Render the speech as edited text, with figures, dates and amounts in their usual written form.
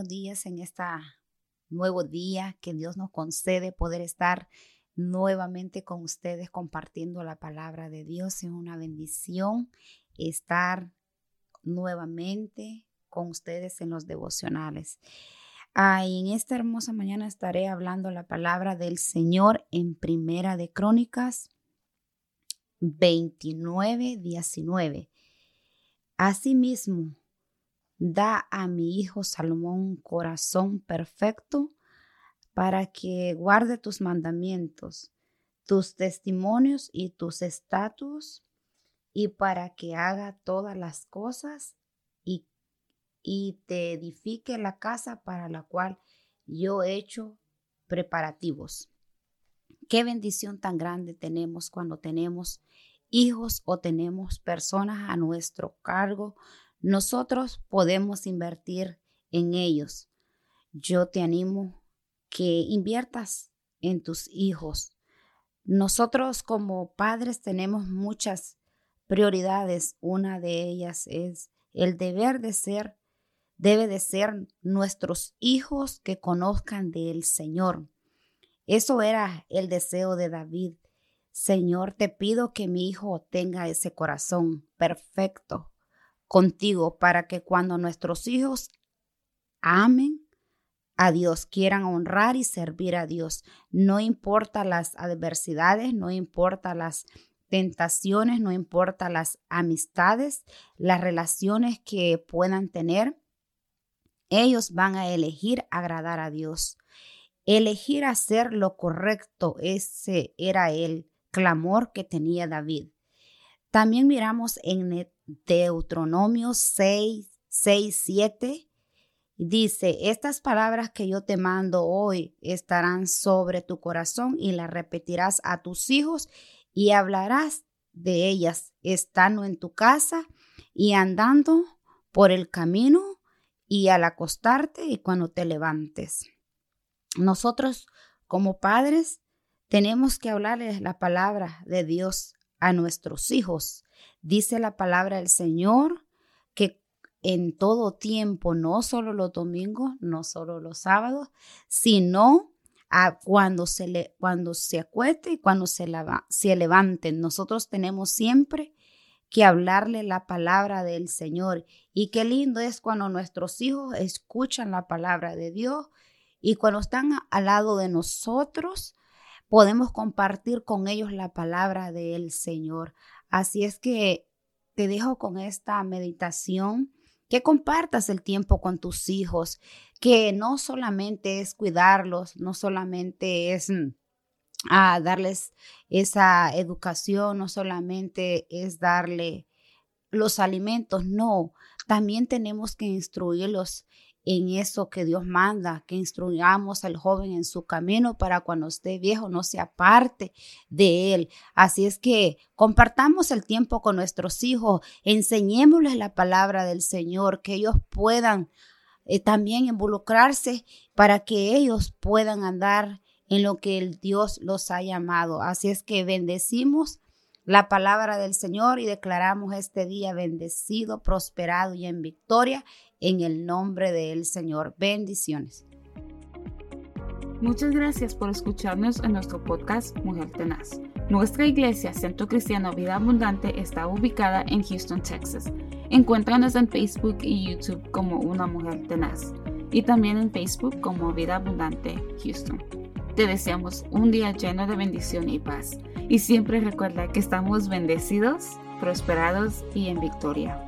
buenos días en este nuevo día que Dios nos concede poder estar nuevamente con ustedes compartiendo la palabra de Dios. Es una bendición estar nuevamente con ustedes en los devocionales. En esta hermosa mañana estaré hablando la palabra del Señor en Primera de Crónicas 29:19. Asimismo, da a mi hijo Salomón un corazón perfecto para que guarde tus mandamientos, tus testimonios y tus estatutos, y para que haga todas las cosas y te edifique la casa para la cual yo he hecho preparativos. Qué bendición tan grande tenemos cuando tenemos hijos o tenemos personas a nuestro cargo. Nosotros podemos invertir en ellos. Yo te animo que inviertas en tus hijos. Nosotros como padres tenemos muchas prioridades. Una de ellas es el deber de ser, debe de ser nuestros hijos que conozcan del Señor. Eso era el deseo de David. Señor, te pido que mi hijo tenga ese corazón perfecto contigo, para que cuando nuestros hijos amen a Dios, quieran honrar y servir a Dios. No importa las adversidades, no importa las tentaciones, no importa las amistades, las relaciones que puedan tener, ellos van a elegir agradar a Dios. Elegir hacer lo correcto, ese era el clamor que tenía David. También miramos en Deuteronomio 6:7, dice: estas palabras que yo te mando hoy estarán sobre tu corazón y las repetirás a tus hijos y hablarás de ellas estando en tu casa y andando por el camino y al acostarte y cuando te levantes. Nosotros como padres tenemos que hablarles la palabra de Dios a nuestros hijos. Dice la palabra del Señor que en todo tiempo, no solo los domingos, no solo los sábados, sino cuando se acueste y cuando se levante. Nosotros tenemos siempre que hablarle la palabra del Señor. Y qué lindo es cuando nuestros hijos escuchan la palabra de Dios, y cuando están al lado de nosotros podemos compartir con ellos la palabra del Señor. Así es que te dejo con esta meditación, que compartas el tiempo con tus hijos, que no solamente es cuidarlos, no solamente es darles esa educación, no solamente es darle los alimentos, no, también tenemos que instruirlos en eso que Dios manda, que instruyamos al joven en su camino para cuando esté viejo no se aparte de él. Así es que compartamos el tiempo con nuestros hijos, enseñémosles la palabra del Señor, que ellos puedan también involucrarse para que ellos puedan andar en lo que el Dios los ha llamado. Así es que bendecimos la palabra del Señor y declaramos este día bendecido, prosperado y en victoria en el nombre del Señor. Bendiciones. Muchas gracias por escucharnos en nuestro podcast Mujer Tenaz. Nuestra iglesia Centro Cristiano Vida Abundante está ubicada en Houston, Texas. Encuéntranos en Facebook y YouTube como Una Mujer Tenaz, y también en Facebook como Vida Abundante Houston. Te deseamos un día lleno de bendición y paz. Y siempre recuerda que estamos bendecidos, prosperados y en victoria.